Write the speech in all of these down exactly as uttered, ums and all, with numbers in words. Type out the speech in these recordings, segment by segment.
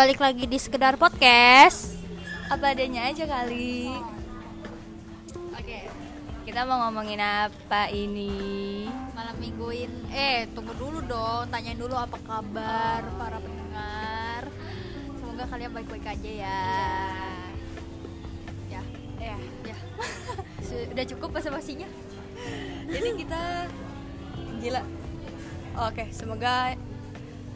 Balik lagi di sekedar podcast apa adanya aja kali. Oke, okay. Kita mau ngomongin apa ini? Malam mingguin. Eh, tunggu dulu dong. Tanyain dulu apa kabar oh. para pendengar. Semoga kalian baik-baik aja ya. Ya, ya, ya. Udah cukup basa-basinya. Jadi kita gila. Oke, okay, semoga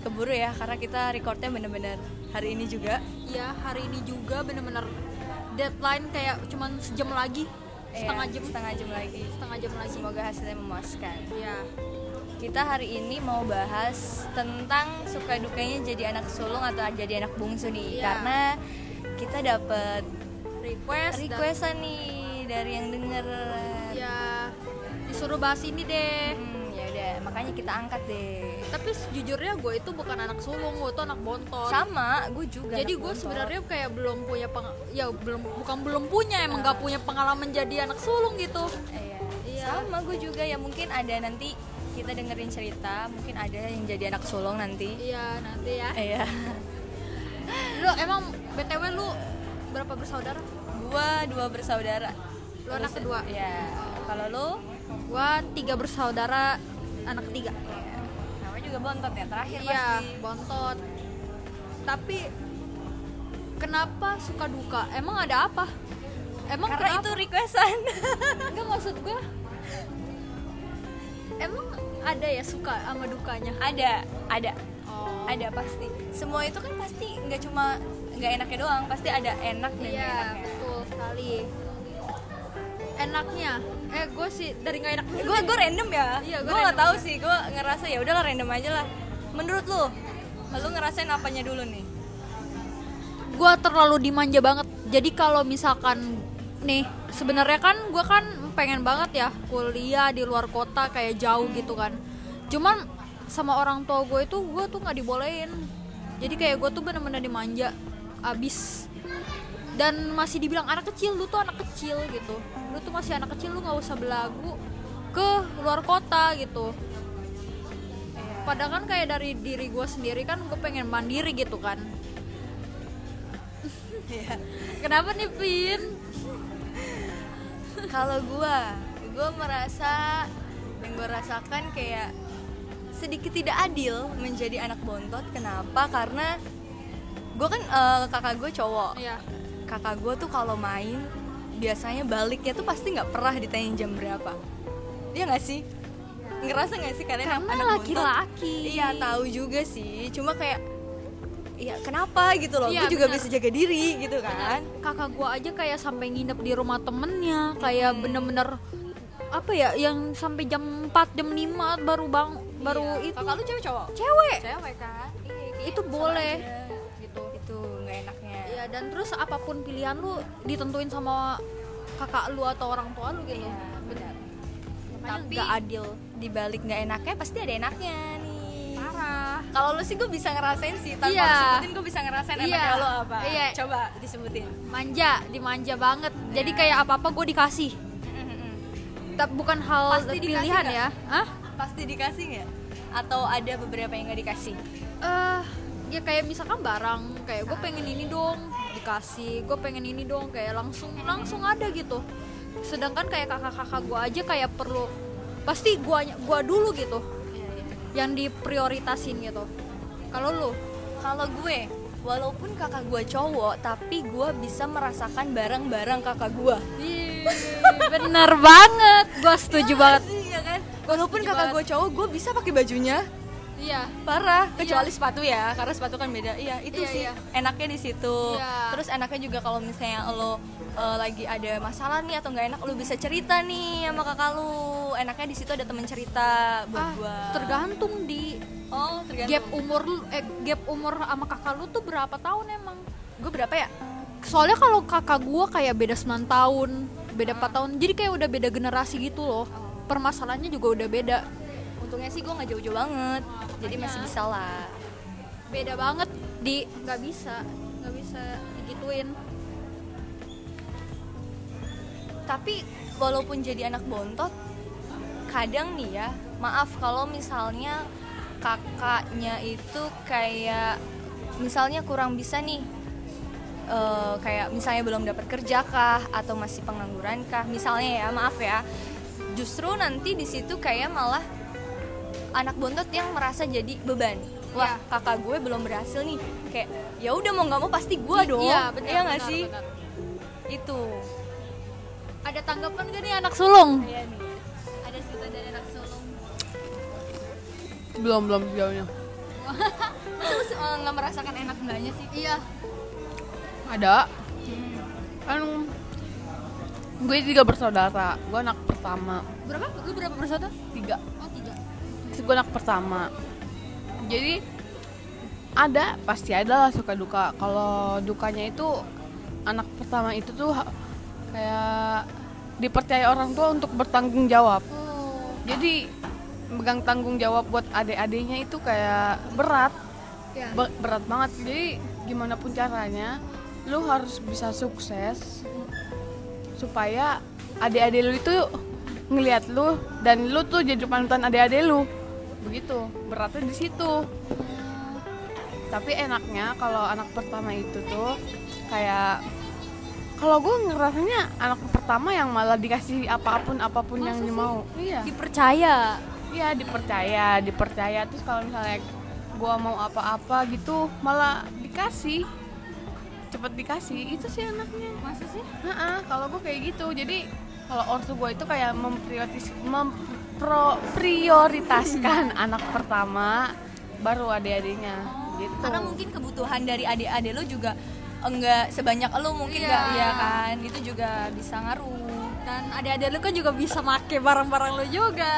keburu ya karena kita recordnya bener-bener hari ini juga. Iya, hari ini juga bener-bener deadline kayak cuman sejam lagi, iya, setengah jam, setengah jam lagi, setengah jam lagi. Semoga hasilnya memuaskan. Iya. Kita hari ini mau bahas tentang suka dukanya jadi anak sulung atau jadi anak bungsu nih, iya. Karena kita dapat request requestan nih dari yang denger. Iya. Disuruh bahas ini deh. Hmm. Makanya kita angkat deh. Tapi sejujurnya gue itu bukan anak sulung, gue itu anak bontot. Sama, gue juga. Jadi gue sebenarnya kayak belum punya peng- ya belum bukan belum punya emang nggak uh. punya pengalaman jadi anak sulung gitu. Iya. Iya. Sama gue juga ya, mungkin ada nanti kita dengerin cerita, mungkin ada yang jadi anak sulung nanti. Iya, nanti ya. Iya. Lu emang B T W lu berapa bersaudara? Gua dua bersaudara. Lu anak kedua. Iya. Oh. Kalau lu? Gua tiga bersaudara. Anak ketiga, ya. Namanya juga bontot ya terakhir ya, pasti. Iya, bontot. Tapi kenapa suka duka? Emang ada apa? Emang karena kenapa? Itu requestan. Enggak, maksud gue. Emang ada ya suka sama dukanya? Ada, ada. Oh. Ada pasti. Semua itu kan pasti nggak cuma nggak enaknya doang, pasti ada enak dan iya, enaknya. Iya, betul sekali. Enaknya eh gue sih dari nggak enak gue gue random ya iya, gue nggak tahu sih, gue ngerasa ya udahlah random aja lah. Menurut lu lu ngerasain apanya dulu nih? Gue terlalu dimanja banget. Jadi kalau misalkan nih sebenarnya kan gue kan pengen banget ya kuliah di luar kota kayak jauh gitu kan, cuman sama orang tua gue itu gue tuh nggak dibolehin. Jadi kayak gue tuh benar-benar dimanja abis dan masih dibilang anak kecil, lu tuh anak kecil gitu, lu tuh masih anak kecil, lu nggak usah belagu ke luar kota gitu. Padahal kan kayak dari diri gue sendiri kan gue pengen mandiri gitu kan. Kenapa nih Pin? Kalau gue, gue merasa yang gue rasakan kayak sedikit tidak adil menjadi anak bontot. Kenapa? Karena gue kan uh, kakak gue cowok. Iya. Kakak gue tuh kalau main biasanya baliknya tuh pasti nggak pernah ditanyain jam berapa. Dia nggak sih ngerasa nggak sih karena anak laki-laki. Iya, tahu juga sih, cuma kayak ya kenapa gitu loh. Iya, gue juga bener. Bisa jaga diri gitu kan. Bener. Kakak gue aja kayak sampai nginep di rumah temennya kayak hmm. bener-bener apa ya yang sampai jam empat jam lima baru bang baru iya. Itu kakak lu cewek cowok cewek cewek kan itu boleh aja. Enaknya. Iya, dan terus apapun pilihan lu ditentuin sama kakak lu atau orang tua lu gitu. Iya, benar. Tapi enggak adil. Di balik enggak enaknya pasti ada enaknya nih. Parah. Kalau lu sih gue bisa ngerasain sih, tanpa iya. disebutin gue bisa ngerasain iya. enaknya lu apa. Iya. Coba disebutin. Manja, dimanja banget. Iya. Jadi kayak apa-apa gue dikasih. Tapi bukan hal pasti pilihan ya. Hah? Pasti dikasih enggak? Atau ada beberapa yang enggak dikasih? Eh uh. Ya kayak misalkan barang, kayak gue pengen ini dong dikasih, gue pengen ini dong kayak langsung langsung ada gitu. Sedangkan kayak kakak-kakak gue aja kayak perlu pasti gue gue dulu gitu yang diprioritasin gitu. Kalau lu? Kalau gue, walaupun kakak gue cowok tapi gue bisa merasakan barang-barang kakak gue. Bener banget, gue setuju ya, banget. Sih, ya kan? Walaupun setuju kakak gue cowok, gue bisa pakai bajunya. Iya, parah, kecuali iya. sepatu ya, karena sepatu kan beda. Iya, itu iya, sih iya. enaknya di situ. Iya. Terus enaknya juga kalau misalnya lo uh, lagi ada masalah nih atau nggak enak, lo bisa cerita nih sama kakak lo. Enaknya di situ ada teman cerita buat ah, gua. Tergantung di oh, tergantung. gap umur lu, eh, gap umur sama kakak lo tuh berapa tahun emang? Gue berapa ya? Soalnya kalau kakak gue kayak beda sembilan tahun, beda hmm. empat tahun. Jadi kayak udah beda generasi gitu loh. Oh. Permasalahannya juga udah beda. Untungnya sih gue gak jauh-jauh banget, oh, jadi masih bisa lah. Beda banget di gak bisa, gak bisa digituin. Tapi walaupun jadi anak bontot, kadang nih ya, maaf kalau misalnya kakaknya itu kayak misalnya kurang bisa nih, uh, kayak misalnya belum dapat kerja kah, atau masih pengangguran kah, misalnya ya, maaf ya, justru nanti di situ kayak malah anak bontot yang merasa jadi beban. Wah, ya, kakak gue belum berhasil nih, kayak ya udah mau nggak mau pasti gue dong. Iya, benar, ya nggak sih? Benar. Itu. Ada tanggapan gak nih anak sulung? Iya nih. Ada cerita dari anak sulung? Belum belum jauhnya. Masa lu nggak merasakan enak enggaknya sih? Iya. Ada. Hmm. Kan gue tiga bersaudara. Gue anak pertama. Berapa? Lu berapa bersaudara? Tiga. Oh tiga. Terus gue anak pertama. Jadi ada, pasti ada lah suka duka. Kalau dukanya itu anak pertama itu tuh kayak dipercaya orang tua untuk bertanggung jawab. Oh. Jadi megang tanggung jawab buat adik-adiknya itu kayak berat, ya. Ber- berat banget. Jadi gimana pun caranya, lu harus bisa sukses supaya adik-adik lu itu ngelihat lu dan lu tuh jadi panutan adik-adik lu. Begitu beratnya di situ. Tapi enaknya kalau anak pertama itu tuh kayak, kalau gue ngerasanya anak pertama yang malah dikasih apapun apapun yang dia mau. Iya. Dipercaya. Iya, dipercaya, dipercaya. Terus kalau misalnya gue mau apa-apa gitu malah dikasih, cepet dikasih. Itu sih enaknya. Masa sih? Heeh, kalau gue kayak gitu. Jadi kalau ortu gue itu kayak memprioritas mem- Pro, prioritaskan anak pertama baru adik-adiknya. Oh, gitu. Karena mungkin kebutuhan dari adik-adik lo juga enggak sebanyak lo mungkin iya. Enggak, iya kan? Itu juga bisa ngaruh. Dan adik-adik lo kan juga bisa make barang-barang lo juga.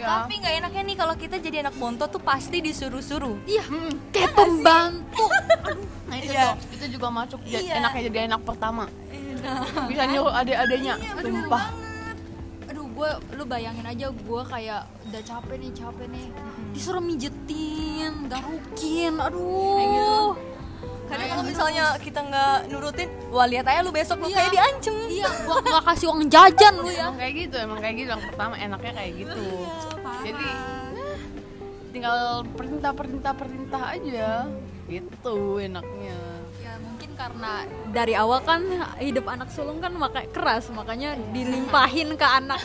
Iya. Tapi enggak enaknya nih kalau kita jadi anak bontot tuh pasti disuruh-suruh. Iya, hmm. kayak pembantu. Nah, itu, iya. itu juga masuk iya. enaknya jadi anak pertama. Enak. Bisa nyuruh adik-adiknya. Iya, sumpah. Gue, lu bayangin aja gue kayak udah capek nih, capek nih hmm. disuruh mijetin, garukin, aduh. Karena kalau misalnya kita nggak nurutin, wah lihat aja lu besok iya. lu kayak diancem. Iya, gue nggak kasih uang jajan lu ya. Emang kayak gitu, emang kayak gitu. Yang pertama enaknya kayak gitu. Iya, jadi tinggal perintah, perintah, perintah aja. Gitu enaknya. Karena dari awal kan hidup anak sulung kan makanya keras, makanya dilimpahin ke anak.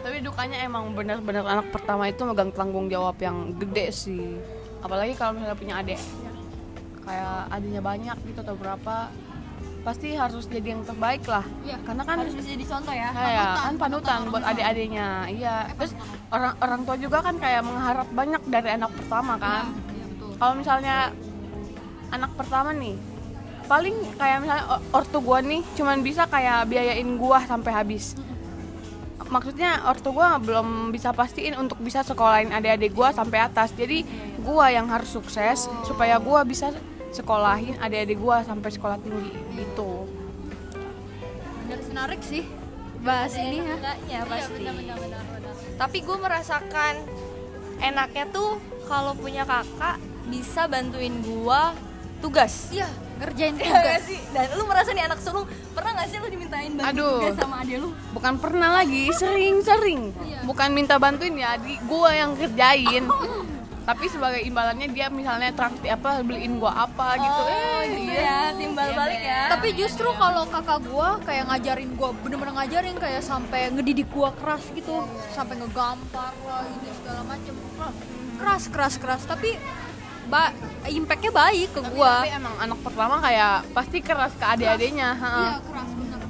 Tapi dukanya emang benar-benar anak pertama itu megang tanggung jawab yang gede sih. Apalagi kalau misalnya punya adik, kayak adiknya banyak gitu atau berapa, pasti harus jadi yang terbaik lah. Ya, karena kan harus bisa jadi contoh ya. Kayak kan panutan buat adik-adiknya. Iya. Terus orang orang tua juga kan kayak mengharap banyak dari anak pertama kan. Ya, ya betul. Kalau misalnya anak pertama nih, paling kayak misalnya ortu gue nih cuman bisa kayak biayain gue sampai habis. Maksudnya ortu gue belum bisa pastiin untuk bisa sekolahin adik-adik gue sampai atas. Jadi gue yang harus sukses supaya gue bisa sekolahin adik-adik gue sampai sekolah tinggi gitu. Menarik sih bahas ada ini ya. Ya pasti. Iya, benar, benar, benar. Tapi gue merasakan enaknya tuh kalau punya kakak bisa bantuin gue tugas. Iya. Kerjain tugas ya, dan lu merasa nih anak sulung pernah nggak sih lu dimintain bantuin tugas sama adik lu? Bukan pernah lagi, sering-sering. Iya. Bukan minta bantuin ya, adik gua yang kerjain. Tapi sebagai imbalannya dia misalnya traktir apa, beliin gua apa gitu. Oh, eh, gitu ya, ya timbal ya, balik ya. Tapi justru ya, kalau kakak gua kayak ngajarin gua, bener-bener ngajarin kayak sampai ngedidik gua keras gitu, ya. Sampai ngegampar lah gitu segala macem. Keras, keras, keras. Tapi Ba, impactnya baik ke tapi, gua. Tapi emang anak pertama kayak pasti keras ke adik-adiknya. Iya keras bener.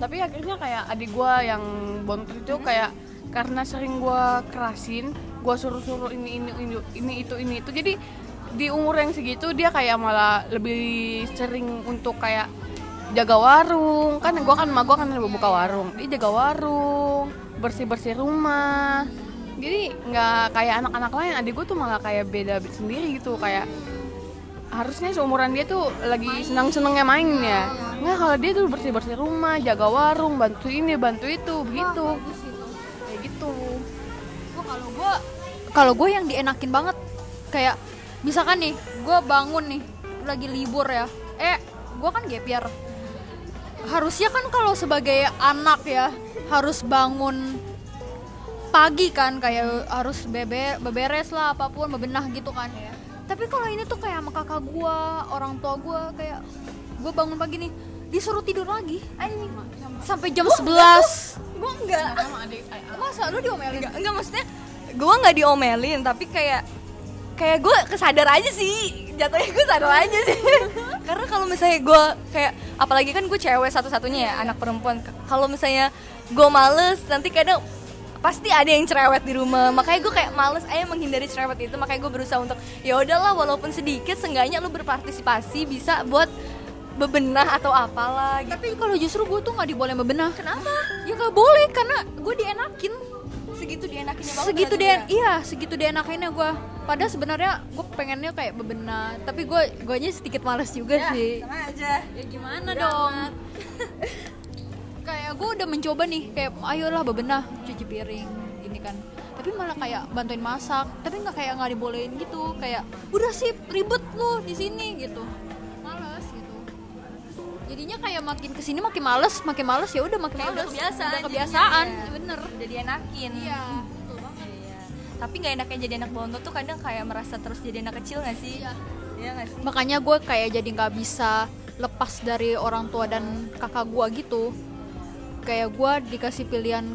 Tapi akhirnya kayak adik gua yang bontot itu hmm. kayak karena sering gua kerasin, gua suruh-suruh ini ini ini ini itu ini itu. Jadi di umur yang segitu dia kayak malah lebih sering untuk kayak jaga warung. Kan gua kan emak gua kan buka warung. Dia jaga warung, bersih-bersih rumah. Jadi nggak kayak anak-anak lain, adik gue tuh malah kayak beda sendiri gitu. Kayak harusnya seumuran dia tuh lagi main. Senang-senangnya main ya. Nggak, kalau dia tuh bersih-bersih rumah, jaga warung, bantu ini, bantu itu, begitu. Wah, bagus itu. Kayak gitu. Wah, kalau gue, kalau gue yang dienakin banget, kayak misalkan nih, gue bangun nih, lagi libur ya. Eh, gue kan gap year. Harusnya kan kalau sebagai anak ya, harus bangun pagi kan, kayak harus beber, beberes lah apapun, bebenah gitu kan ya. Tapi Tapi kalau ini tuh kayak sama kakak gue, orang tua gue, kayak gue bangun pagi nih disuruh tidur lagi anjing sampai jam sebelas. Gue enggak, masa lu diomelin? Enggak, enggak maksudnya gue nggak diomelin, tapi kayak kayak gue kesadar aja sih, jatuhnya gue sadar aja sih. Karena kalau misalnya gue kayak, apalagi kan gue cewek satu-satunya ya, anak perempuan. Kalau misalnya gue males, nanti kadang pasti ada yang cerewet di rumah. Makanya gue kayak males aja menghindari cerewet itu. Makanya gue berusaha untuk ya udahlah, walaupun sedikit seenggaknya lu berpartisipasi, bisa buat bebenah atau apalah gitu. Tapi kalau justru gue tuh nggak diboleh bebenah. Kenapa? Ya nggak boleh, karena gue dienakin. Segitu dienakinnya banget. Segitu dien, iya segitu dienakinnya gue. Padahal sebenarnya gue pengennya kayak bebenah. Tapi gue gue aja sedikit malas juga ya, sih. Sama aja. Ya gimana udah dong? Kayak gue udah mencoba nih, kayak ayolah bebenah, cuci piring gini kan. Tapi malah kayak bantuin masak. Tapi nggak kayak nggak dibolehin gitu. Kayak udah sih ribet lu di sini gitu. Jadinya kayak makin kesini makin males, makin males ya udah makin kayak males. Udah kebiasaan, udah kebiasaan, ya. Bener. Jadi enakin. Iya. Betul banget. Iya. Tapi nggak enaknya jadi anak bontot tuh kadang kayak merasa terus jadi anak kecil nggak sih? Iya. Iya nggak sih? Makanya gue kayak jadi nggak bisa lepas dari orang tua dan kakak gue gitu. Kayak gue dikasih pilihan,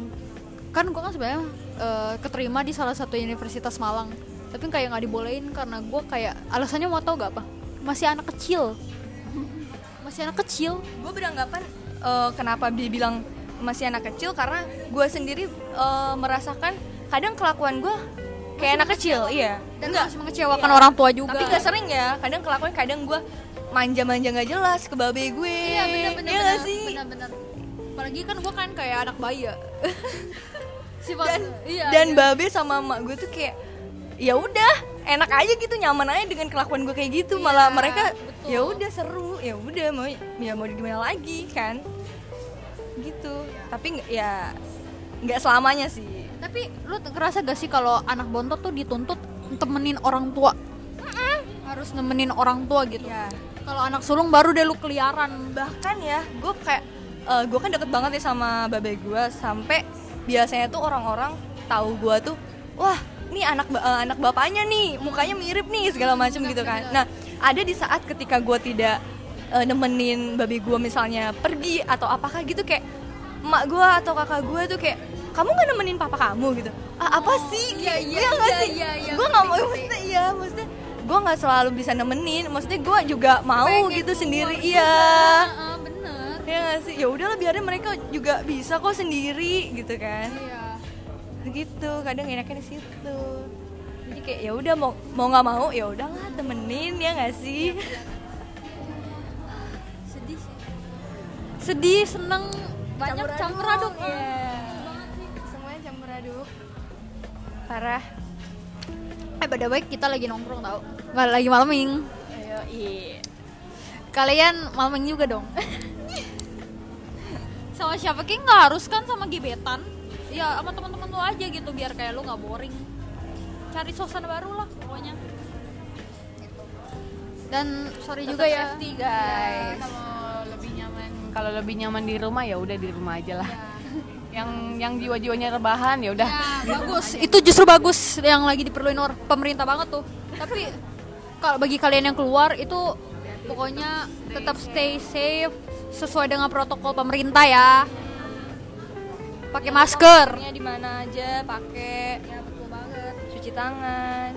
kan gue kan sebenarnya uh, keterima di salah satu universitas Malang. Tapi kayak nggak dibolehin karena gue kayak alasannya mau tau gak apa? Masih anak kecil. Masih anak kecil. Gue beranggapan uh, kenapa dibilang masih anak kecil karena gue sendiri uh, merasakan kadang kelakuan gue kayak masih anak kecil, kecil, iya. Dan nggak mengecewakan iya. orang tua juga. Tapi nggak sering ya. Kadang kelakuan kadang gue manja-manja nggak jelas ke babe gue. Iya benar-benar. Iya nggak sih. Benar-benar. Apalagi kan gue kan kayak anak bayi ya. Sifat, dan iya, dan iya. babe sama emak gue tuh kayak ya udah. Enak aja gitu, nyaman aja dengan kelakuan gue kayak gitu. Iya, malah mereka ya udah seru, ya udah mau ya mau gimana lagi kan gitu. Iya. Tapi ya nggak selamanya sih. Tapi lu ngerasa gak sih kalau anak bontot tuh dituntut temenin orang tua? Mm-mm. Harus nemenin orang tua gitu. Iya. Kalau anak sulung baru deh lu keliaran. Bahkan ya gue kayak uh, gue kan deket banget ya sama babe gue, sampai biasanya tuh orang-orang tahu gue tuh wah nih anak uh, anak bapaknya nih, mukanya mirip nih segala macam gitu kan. Nah ada di saat ketika gue tidak uh, nemenin babi gue misalnya pergi atau apakah gitu, kayak emak gue atau kakak gue tuh kayak kamu nggak nemenin papa kamu gitu. Ah, apa sih? Iya iya iya iya. Gue nggak mau, maksudnya iya maksudnya gue nggak selalu bisa nemenin. Maksudnya gue juga mau pengen gitu sendiri. Iya. Uh, bener. Iya nggak sih? Ya udahlah biarin mereka juga bisa kok sendiri gitu kan. Iya. Gitu kadang enaknya di situ, jadi kayak ya udah mau mau nggak mau ya udahlah temenin ya nggak sih. Sedih sih, sedih seneng banyak campur aduk, campur aduk. Yeah. Semuanya campur aduk parah. Eh by the way kita lagi nongkrong tau, lagi malming. Ayo iya kalian malming juga dong. Sama siapa sih, nggak harus kan sama gebetan. Ya sama teman-teman lu aja gitu biar kayak lu nggak boring, cari suasana baru lah pokoknya. Dan sorry tetap juga ya, safety guys. Ya, kalau lebih nyaman kalau lebih nyaman di rumah ya udah di rumah aja lah. Ya. Yang yang jiwa-jiwanya rebahan ya udah. Ya, bagus, itu justru bagus yang lagi diperluin orang pemerintah banget tuh. Tapi kalau bagi kalian yang keluar itu pokoknya tetap stay safe sesuai dengan protokol pemerintah ya. Pakai ya, masker. Maksudnya di mana aja pakai. Ya betul banget. Cuci tangan.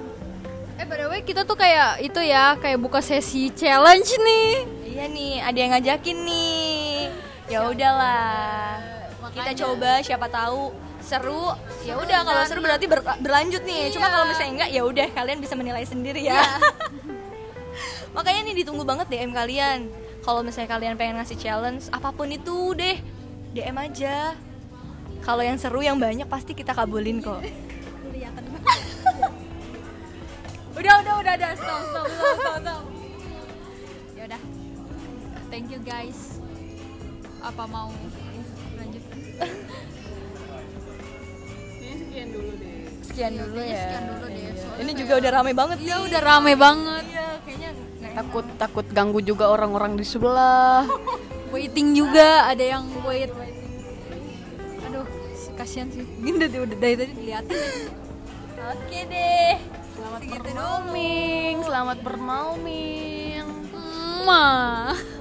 Eh by the way kita tuh kayak itu ya, kayak buka sesi challenge nih. Iya nih, ada yang ngajakin nih. Ya udahlah. Kita coba, siapa tahu seru. Ya udah kalau seru berarti ber, berlanjut nih. Iya. Cuma kalau misalnya enggak ya udah kalian bisa menilai sendiri ya. Iya. Makanya nih ditunggu banget D M kalian. Kalau misalnya kalian pengen ngasih challenge apapun itu deh, D M aja. Kalau yang seru, yang banyak pasti kita kabulin kok. Udah, udah, udah, udah, stop, stop, stop, stop, stop. Ya udah, thank you guys. Apa mau lanjut? Ini sekian dulu deh. Sekian dulu ya. Sekian dulu deh. Ini juga udah rame banget. Iya, udah rame banget. Iya, kayaknya takut takut ganggu juga orang-orang di sebelah. Waiting juga, ada yang wait. Kasian sih, ini udah dari tadi dilihatin. Oke deh, Selamat permalming, selamat permalming. Ma.